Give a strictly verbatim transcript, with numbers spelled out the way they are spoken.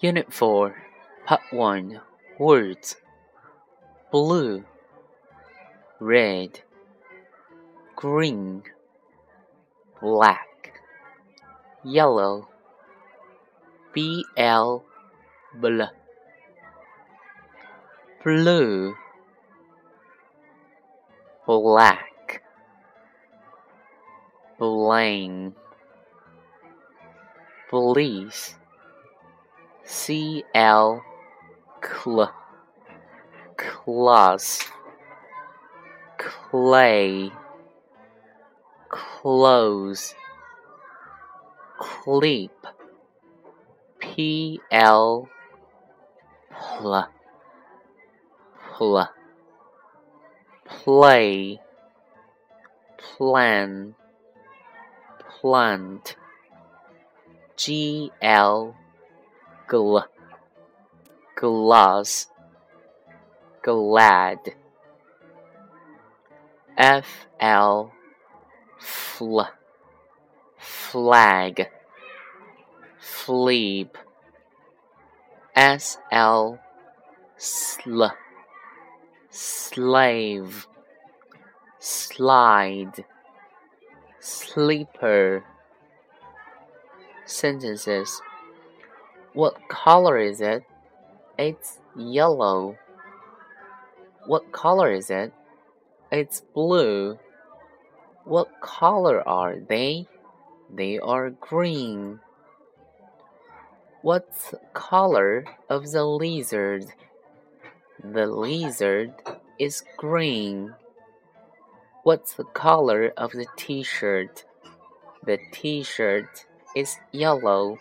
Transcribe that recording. Unit four, Part one, Words. Blue, red, green, black, yellow, B L, bl, blue, black, blame, police, C L, cl, class, clay, close, clip, P L, pl, pl, play, plan, plant, G L, gl, glass, glad, F L, fl, flag, fleep, S L, sl, slave, slide, sleeper. Sentences. What color is it? It's yellow. What color is it? It's blue. What color are they? They are green. What's the color of the lizard? The lizard is green. What's the color of the t-shirt? The t-shirt is yellow.